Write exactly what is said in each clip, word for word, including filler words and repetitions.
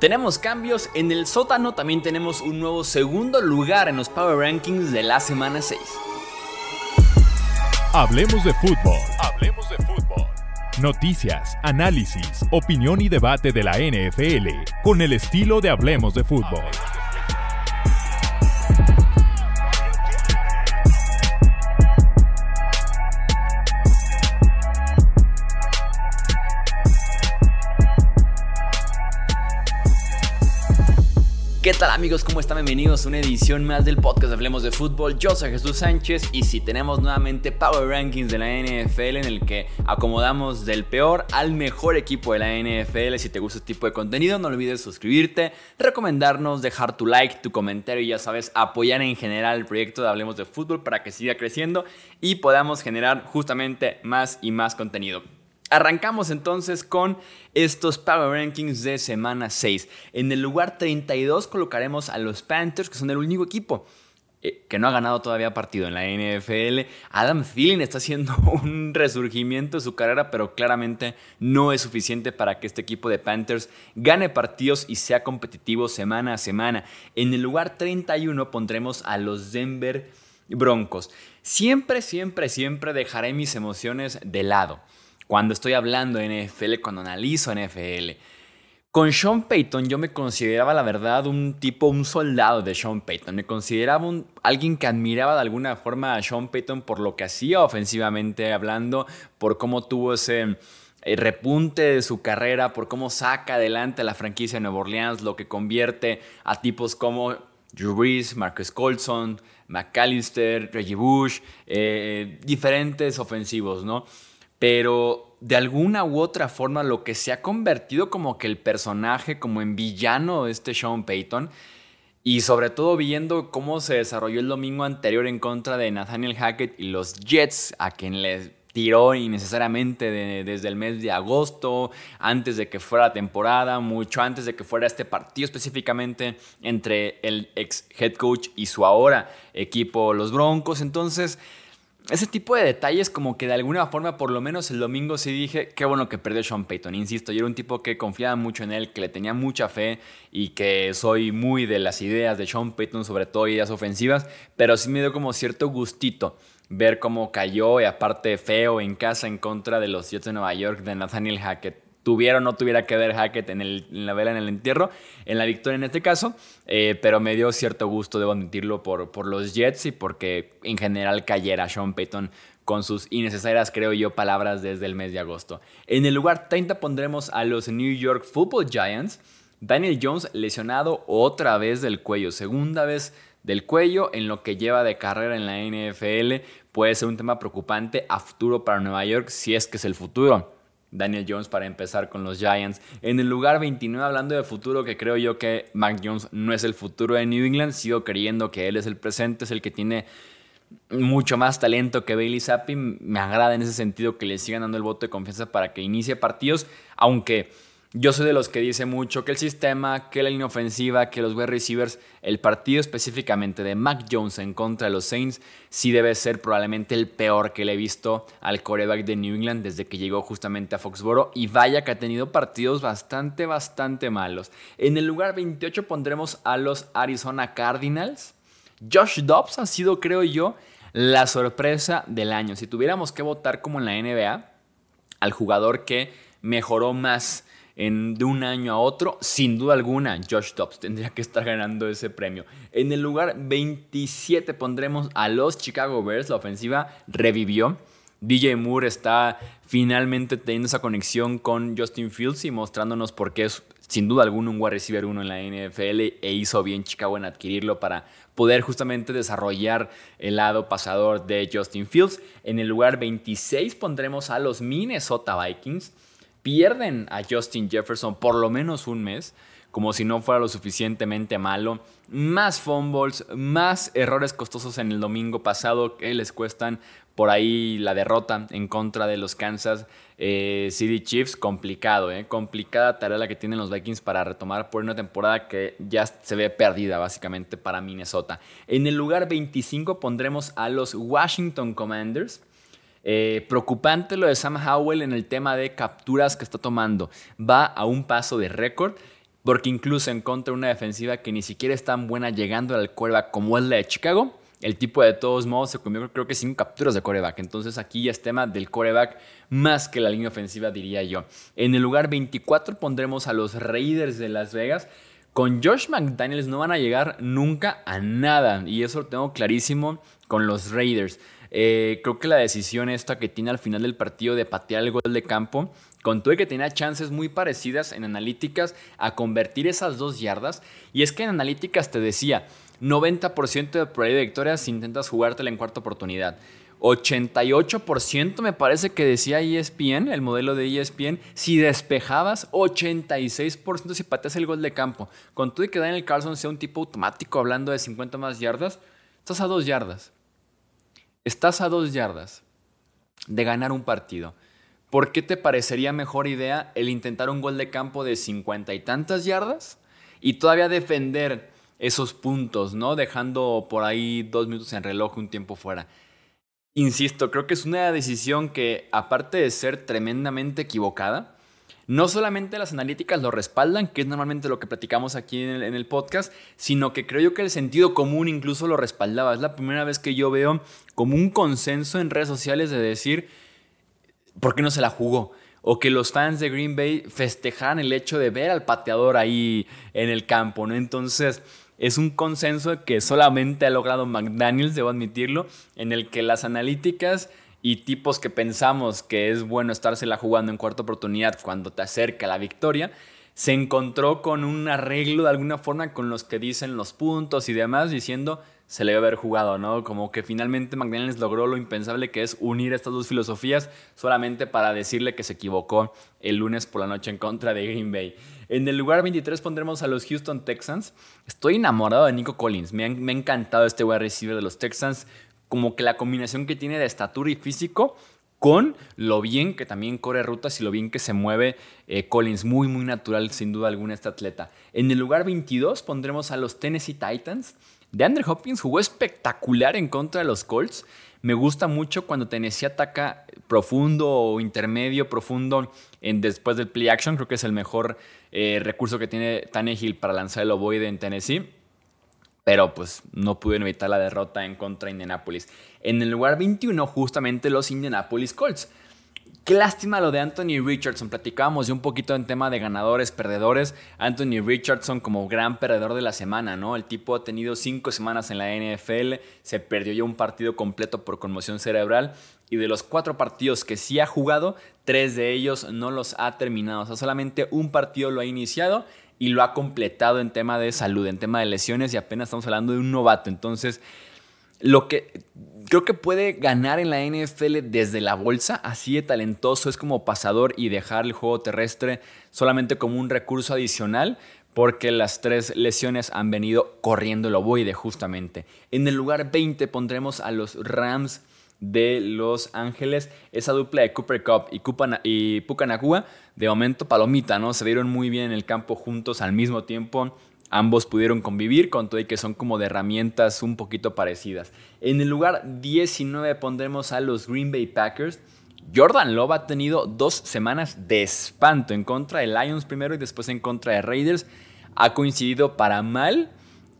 Tenemos cambios en el sótano, también tenemos un nuevo segundo lugar en los Power Rankings de la semana seis. Hablemos de fútbol. Hablemos de fútbol. Noticias, análisis, opinión y debate de la N F L con el estilo de Hablemos de fútbol. ¿Qué tal amigos? ¿Cómo están? Bienvenidos a una edición más del podcast de Hablemos de Fútbol. Yo soy Jesús Sánchez y sí, tenemos nuevamente Power Rankings de la N F L en el que acomodamos del peor al mejor equipo de la N F L. Si te gusta este tipo de contenido, no olvides suscribirte, recomendarnos, dejar tu like, tu comentario y ya sabes, apoyar en general el proyecto de Hablemos de Fútbol para que siga creciendo y podamos generar justamente más y más contenido. Arrancamos entonces con estos Power Rankings de semana seis. En el lugar treinta y dos colocaremos a los Panthers, que son el único equipo que no ha ganado todavía partido en la N F L. Adam Thielen está haciendo un resurgimiento de su carrera, pero claramente no es suficiente para que este equipo de Panthers gane partidos y sea competitivo semana a semana. En el lugar treinta y uno pondremos a los Denver Broncos. Siempre, siempre, siempre dejaré mis emociones de lado cuando estoy hablando de N F L, cuando analizo N F L. Con Sean Payton yo me consideraba, la verdad, un tipo, un soldado de Sean Payton. Me consideraba un, alguien que admiraba de alguna forma a Sean Payton por lo que hacía ofensivamente hablando, por cómo tuvo ese eh, repunte de su carrera, por cómo saca adelante a la franquicia de Nueva Orleans, lo que convierte a tipos como Drew Brees, Marcus Colson, McAllister, Reggie Bush, eh, diferentes ofensivos, ¿no? Pero de alguna u otra forma lo que se ha convertido como que el personaje, como en villano este Sean Payton, y sobre todo viendo cómo se desarrolló el domingo anterior en contra de Nathaniel Hackett y los Jets, a quien les tiró innecesariamente de, desde el mes de agosto, antes de que fuera la temporada, mucho antes de que fuera este partido específicamente entre el ex head coach y su ahora equipo, los Broncos. Entonces, ese tipo de detalles como que de alguna forma, por lo menos el domingo sí dije, qué bueno que perdió Sean Payton. Insisto, yo era un tipo que confiaba mucho en él, que le tenía mucha fe y que soy muy de las ideas de Sean Payton, sobre todo ideas ofensivas, pero sí me dio como cierto gustito ver cómo cayó y aparte feo en casa en contra de los Jets de Nueva York de Nathaniel Hackett. Tuviera o no tuviera que ver Hackett en, el, en la vela, en el entierro, en la victoria en este caso, eh, pero me dio cierto gusto, debo admitirlo, por, por los Jets y porque en general cayera Sean Payton con sus innecesarias, creo yo, palabras desde el mes de agosto. En el lugar treinta pondremos a los New York Football Giants. Daniel Jones lesionado otra vez del cuello, segunda vez del cuello en lo que lleva de carrera en la N F L. Puede ser un tema preocupante a futuro para Nueva York, si es que es el futuro Daniel Jones para empezar con los Giants. En el lugar veintinueve, hablando de futuro, que creo yo que Mac Jones no es el futuro de New England, sigo creyendo que él es el presente, es el que tiene mucho más talento que Bailey Zappi. Me agrada en ese sentido que le sigan dando el voto de confianza para que inicie partidos, aunque yo soy de los que dice mucho que el sistema, que la línea ofensiva, que los wide receivers, el partido específicamente de Mac Jones en contra de los Saints sí debe ser probablemente el peor que le he visto al quarterback de New England desde que llegó justamente a Foxboro, y vaya que ha tenido partidos bastante, bastante malos. En el lugar veintiocho pondremos a los Arizona Cardinals. Josh Dobbs ha sido, creo yo, la sorpresa del año. Si tuviéramos que votar como en la N B A, al jugador que mejoró más En, de un año a otro, sin duda alguna, Josh Dobbs tendría que estar ganando ese premio. En el lugar veintisiete pondremos a los Chicago Bears. La ofensiva revivió. D J Moore está finalmente teniendo esa conexión con Justin Fields y mostrándonos por qué es sin duda alguna un wide receiver uno en la N F L, e hizo bien Chicago en adquirirlo para poder justamente desarrollar el lado pasador de Justin Fields. En el lugar veintiséis pondremos a los Minnesota Vikings. Pierden a Justin Jefferson por lo menos un mes, como si no fuera lo suficientemente malo. Más fumbles, más errores costosos en el domingo pasado que les cuestan por ahí la derrota en contra de los Kansas eh, City Chiefs. Complicado, eh, complicada tarea la que tienen los Vikings para retomar por una temporada que ya se ve perdida básicamente para Minnesota. En el lugar veinticinco pondremos a los Washington Commanders. Eh, preocupante lo de Sam Howell en el tema de capturas que está tomando. Va a un paso de récord porque incluso en contra de una defensiva que ni siquiera es tan buena llegando al quarterback como es la de Chicago, el tipo de todos modos se comió creo que cinco capturas de quarterback. Entonces aquí ya es tema del quarterback más que la línea ofensiva, diría yo. En el lugar veinticuatro pondremos a los Raiders de Las Vegas. Con Josh McDaniels no van a llegar nunca a nada, y eso lo tengo clarísimo con los Raiders. Eh, creo que la decisión esta que tiene al final del partido de patear el gol de campo, con todo que tenía chances muy parecidas en analíticas a convertir esas dos yardas, y es que en analíticas te decía noventa por ciento de probabilidad de victoria si intentas jugártela en cuarta oportunidad, ochenta y ocho por ciento me parece que decía E S P N, el modelo de E S P N, si despejabas, ochenta y seis por ciento si pateas el gol de campo. Con todo y que Daniel Carlson sea un tipo automático hablando de cincuenta más yardas, estás a dos yardas. Estás a dos yardas de ganar un partido. ¿Por qué te parecería mejor idea el intentar un gol de campo de cincuenta y tantas yardas y todavía defender esos puntos, ¿no? Dejando por ahí dos minutos en reloj, un tiempo fuera. Insisto, creo que es una decisión que, aparte de ser tremendamente equivocada, no solamente las analíticas lo respaldan, que es normalmente lo que platicamos aquí en el, en el podcast, sino que creo yo que el sentido común incluso lo respaldaba. Es la primera vez que yo veo como un consenso en redes sociales de decir ¿por qué no se la jugó? O que los fans de Green Bay festejaran el hecho de ver al pateador ahí en el campo, ¿no? Entonces es un consenso que solamente ha logrado McDaniels, debo admitirlo, en el que las analíticas y tipos que pensamos que es bueno estársela jugando en cuarta oportunidad cuando te acerca la victoria, se encontró con un arreglo de alguna forma con los que dicen los puntos y demás, diciendo se le debe haber jugado, ¿no? Como que finalmente McDaniels logró lo impensable, que es unir estas dos filosofías solamente para decirle que se equivocó el lunes por la noche en contra de Green Bay. En el lugar veintitrés pondremos a los Houston Texans. Estoy enamorado de Nico Collins. Me ha, me ha encantado este wide receiver de los Texans. Como que la combinación que tiene de estatura y físico con lo bien que también corre rutas y lo bien que se mueve eh, Collins. Muy, muy natural, sin duda alguna, este atleta. En el lugar veintidós pondremos a los Tennessee Titans. DeAndre Hopkins jugó espectacular en contra de los Colts. Me gusta mucho cuando Tennessee ataca profundo o intermedio profundo en, después del play action. Creo que es el mejor eh, recurso que tiene Tannehill para lanzar el ovoide en Tennessee. Pero pues no pudieron evitar la derrota en contra de Indianapolis. En el lugar veintiuno, justamente los Indianapolis Colts. Qué lástima lo de Anthony Richardson. Platicábamos ya un poquito en tema de ganadores, perdedores. Anthony Richardson como gran perdedor de la semana, ¿no? El tipo ha tenido cinco semanas en la N F L. Se perdió ya un partido completo por conmoción cerebral. Y de los cuatro partidos que sí ha jugado, tres de ellos no los ha terminado. O sea, solamente un partido lo ha iniciado y lo ha completado en tema de salud, en tema de lesiones, y apenas estamos hablando de un novato. Entonces, lo que creo que puede ganar en la N F L desde la bolsa, así de talentoso es como pasador, y dejar el juego terrestre solamente como un recurso adicional, porque las tres lesiones han venido corriendo el ovoide justamente. En el lugar veinte pondremos a los Rams de Los Ángeles. Esa dupla de Cooper Kupp y, Kupana, y Puka Nacua, de momento palomita, ¿no? Se vieron muy bien en el campo juntos al mismo tiempo. Ambos pudieron convivir, con todo y que son como de herramientas un poquito parecidas. En el lugar diecinueve pondremos a los Green Bay Packers. Jordan Love ha tenido dos semanas de espanto en contra de Lions primero y después en contra de Raiders. Ha coincidido para mal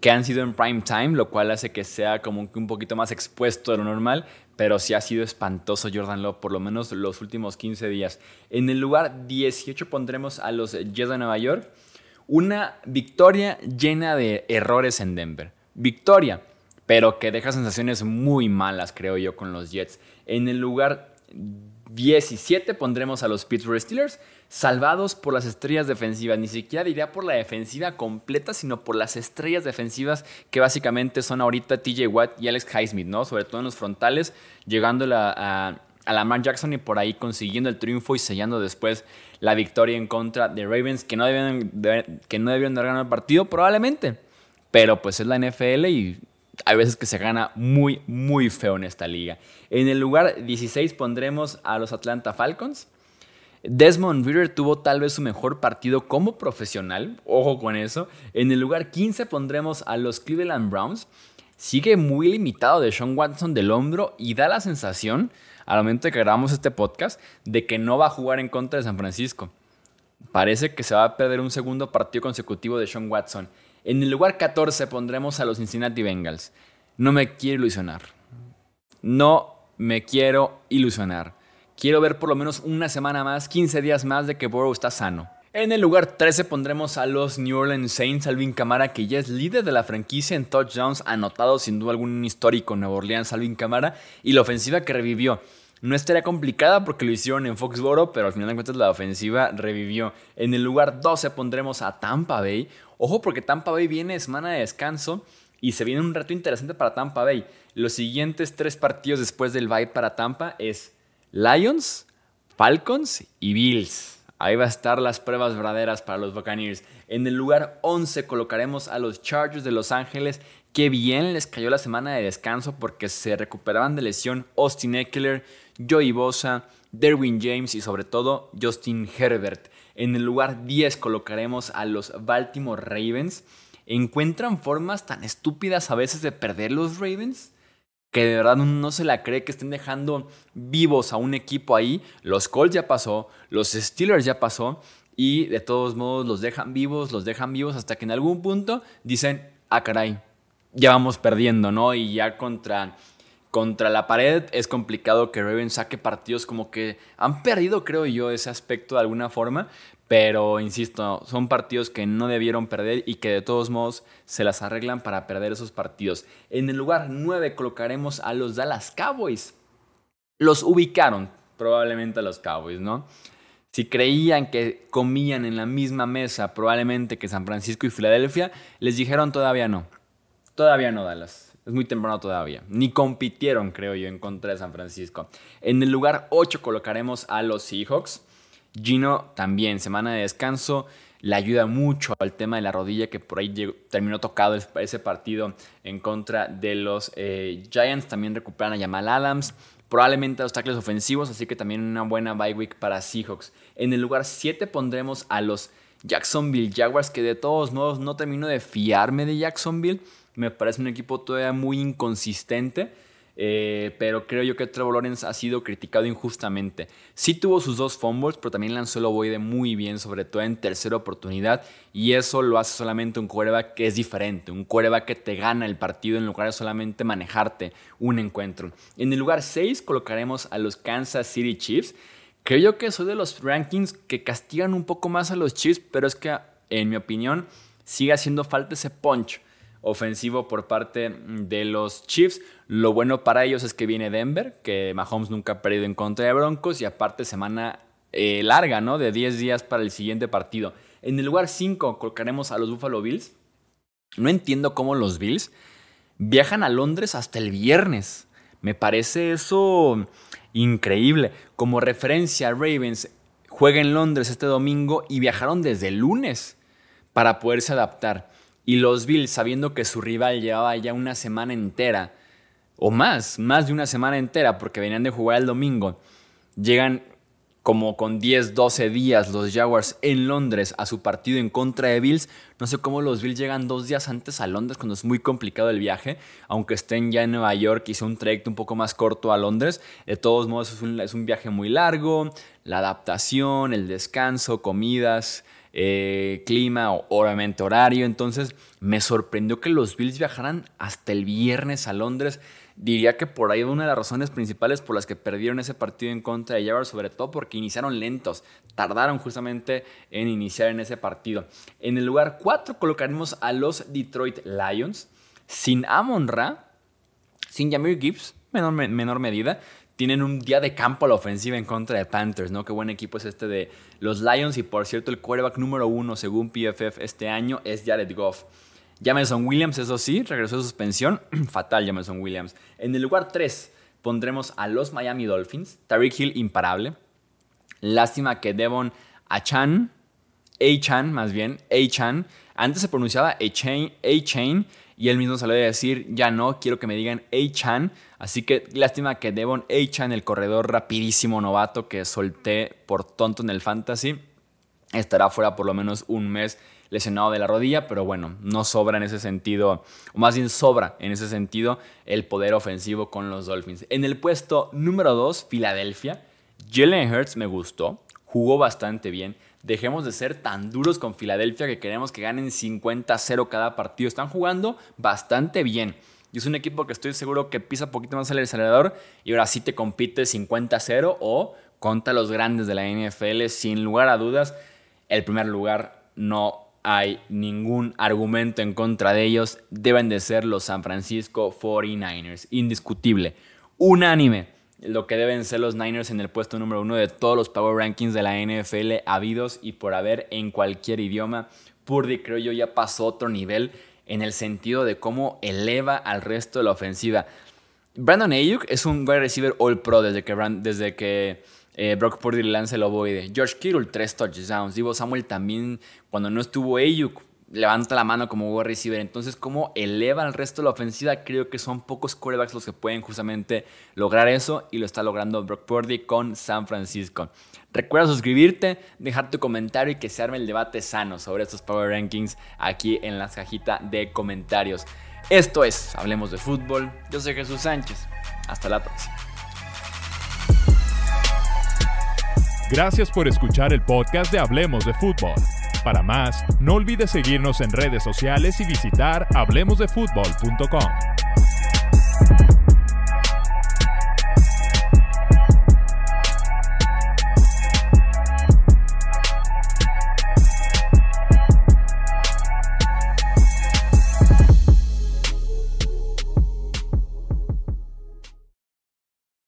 que han sido en prime time, lo cual hace que sea como que un poquito más expuesto de lo normal, pero sí ha sido espantoso Jordan Love, por lo menos los últimos quince días. En el lugar dieciocho pondremos a los Jets de Nueva York. Una victoria llena de errores en Denver. Victoria, pero que deja sensaciones muy malas, creo yo, con los Jets. En el lugar diecisiete pondremos a los Pittsburgh Steelers, salvados por las estrellas defensivas. Ni siquiera diría por la defensiva completa, sino por las estrellas defensivas, que básicamente son ahorita T J Watt y Alex Highsmith, ¿no? Sobre todo en los frontales, llegando a, a, a Lamar Jackson y por ahí consiguiendo el triunfo y sellando después la victoria en contra de Ravens, que no debieron de, que no debieron de ganar el partido probablemente, pero pues es la N F L y hay veces que se gana muy, muy feo en esta liga. En el lugar dieciséis pondremos a los Atlanta Falcons. Desmond Ridder tuvo tal vez su mejor partido como profesional. Ojo con eso. En el lugar quince pondremos a los Cleveland Browns. Sigue muy limitado DeShaun Watson del hombro y da la sensación, al momento de que grabamos este podcast, de que no va a jugar en contra de San Francisco. Parece que se va a perder un segundo partido consecutivo de Sean Watson. En el lugar catorce pondremos a los Cincinnati Bengals. No me quiero ilusionar. No me quiero ilusionar. Quiero ver por lo menos una semana más, quince días más de que Burrow está sano. En el lugar trece pondremos a los New Orleans Saints. Alvin Kamara, que ya es líder de la franquicia en touchdowns anotados, sin duda algún histórico en Nueva Orleans, Alvin Kamara, y la ofensiva que revivió. No estaría complicada porque lo hicieron en Foxboro, pero al final de cuentas la ofensiva revivió. En el lugar doce pondremos a Tampa Bay. Ojo, porque Tampa Bay viene de semana de descanso y se viene un reto interesante para Tampa Bay. Los siguientes tres partidos después del bye para Tampa es Lions, Falcons y Bills. Ahí va a estar las pruebas verdaderas para los Buccaneers. En el lugar once colocaremos a los Chargers de Los Ángeles. Qué bien les cayó la semana de descanso porque se recuperaban de lesión Austin Eckler, Joey Bosa, Derwin James y sobre todo Justin Herbert. En el lugar diez colocaremos a los Baltimore Ravens. ¿Encuentran formas tan estúpidas a veces de perder los Ravens? Que de verdad no se la cree que estén dejando vivos a un equipo ahí. Los Colts ya pasó, los Steelers ya pasó y de todos modos los dejan vivos, los dejan vivos hasta que en algún punto dicen, ah caray, ya vamos perdiendo, ¿no? Y ya contra, contra la pared es complicado que Ravens saque partidos, como que han perdido, creo yo, ese aspecto de alguna forma. Pero, insisto, son partidos que no debieron perder y que de todos modos se las arreglan para perder esos partidos. En el lugar nueve colocaremos a los Dallas Cowboys. Los ubicaron probablemente a los Cowboys, ¿no? Si creían que comían en la misma mesa probablemente que San Francisco y Filadelfia, les dijeron todavía no. Todavía no, Dallas. Es muy temprano todavía. Ni compitieron, creo yo, en contra de San Francisco. En el lugar ocho colocaremos a los Seahawks. Gino también, semana de descanso, le ayuda mucho al tema de la rodilla que por ahí llegó, terminó tocado ese partido en contra de los eh, Giants. También recuperan a Jamal Adams, probablemente a los tackles ofensivos, así que también una buena bye week para Seahawks. En el lugar siete pondremos a los Jacksonville Jaguars, que de todos modos no termino de fiarme de Jacksonville. Me parece un equipo todavía muy inconsistente. Eh, pero creo yo que Trevor Lawrence ha sido criticado injustamente. Sí tuvo sus dos fumbles, pero también lanzó el ovoide muy bien, sobre todo en tercera oportunidad. Y eso lo hace solamente un quarterback que es diferente. Un quarterback que te gana el partido en lugar de solamente manejarte un encuentro. En el lugar seis colocaremos a los Kansas City Chiefs. Creo yo que soy de los rankings que castigan un poco más a los Chiefs, pero es que, en mi opinión, sigue haciendo falta ese punch ofensivo por parte de los Chiefs. Lo bueno para ellos es que viene Denver, que Mahomes nunca ha perdido en contra de Broncos, y aparte semana eh, larga, ¿no? De diez días para el siguiente partido. En el lugar cinco colocaremos a los Buffalo Bills. No entiendo cómo los Bills viajan a Londres hasta el viernes. Me parece eso increíble. Como referencia, Ravens juega en Londres este domingo y viajaron desde el lunes para poderse adaptar. Y los Bills, sabiendo que su rival llevaba ya una semana entera, o más, más de una semana entera, porque venían de jugar el domingo, llegan como con diez, doce días los Jaguars en Londres a su partido en contra de Bills. No sé cómo los Bills llegan dos días antes a Londres cuando es muy complicado el viaje, aunque estén ya en Nueva York y sea un trayecto un poco más corto a Londres. De todos modos es un, es un viaje muy largo, la adaptación, el descanso, comidas, Eh, clima, obviamente horario. Entonces me sorprendió que los Bills viajaran hasta el viernes a Londres. Diría que por ahí una de las razones principales por las que perdieron ese partido en contra de Jaguars, sobre todo porque iniciaron lentos, tardaron justamente en iniciar en ese partido. En el lugar cuatro colocaremos a los Detroit Lions. Sin Amon-Ra, sin Jahmyr Gibbs, menor, menor medida. Tienen un día de campo a la ofensiva en contra de Panthers, ¿no? Qué buen equipo es este de los Lions. Y por cierto, el quarterback número uno según P F F este año es Jared Goff. Jameson Williams, eso sí, regresó de suspensión. Fatal Jameson Williams. En el lugar tres pondremos a los Miami Dolphins. Tyreek Hill, imparable. Lástima que De'Von Achane, Achane más bien, Achane. Antes se pronunciaba Achane, Achane. Y él mismo salió a decir, ya no, quiero que me digan Achane. Así que lástima que De'Von Achane, el corredor rapidísimo novato que solté por tonto en el fantasy, estará fuera por lo menos un mes lesionado de la rodilla. Pero bueno, no sobra en ese sentido, o más bien sobra en ese sentido el poder ofensivo con los Dolphins. En el puesto número dos, Filadelfia. Jalen Hurts me gustó, jugó bastante bien. Dejemos de ser tan duros con Filadelfia, que queremos que ganen cincuenta a cero cada partido. Están jugando bastante bien. Y es un equipo que estoy seguro que pisa un poquito más el acelerador y ahora sí te compite cincuenta a cero o contra los grandes de la N F L. Sin lugar a dudas, el primer lugar, no hay ningún argumento en contra de ellos. Deben de ser los San Francisco cuarenta y nueve ers. Indiscutible, unánime, lo que deben ser los Niners en el puesto número uno de todos los Power Rankings de la N F L habidos y por haber en cualquier idioma. Purdy, creo yo, ya pasó otro nivel en el sentido de cómo eleva al resto de la ofensiva. Brandon Ayuk es un wide receiver all pro desde que, Brand, desde que eh, Brock Purdy le lanza el ovoide. George Kittle, tres touchdowns. Divo Samuel también, cuando no estuvo Ayuk, levanta la mano como wide receiver. Entonces, cómo eleva al resto de la ofensiva, creo que son pocos quarterbacks los que pueden justamente lograr eso, y lo está logrando Brock Purdy con San Francisco. Recuerda suscribirte, dejar tu comentario y que se arme el debate sano sobre estos Power Rankings aquí en la cajita de comentarios. Esto es Hablemos de Fútbol. Yo soy Jesús Sánchez. Hasta la próxima. Gracias por escuchar el podcast de Hablemos de Fútbol. Para más, no olvides seguirnos en redes sociales y visitar hablemos de fútbol punto com.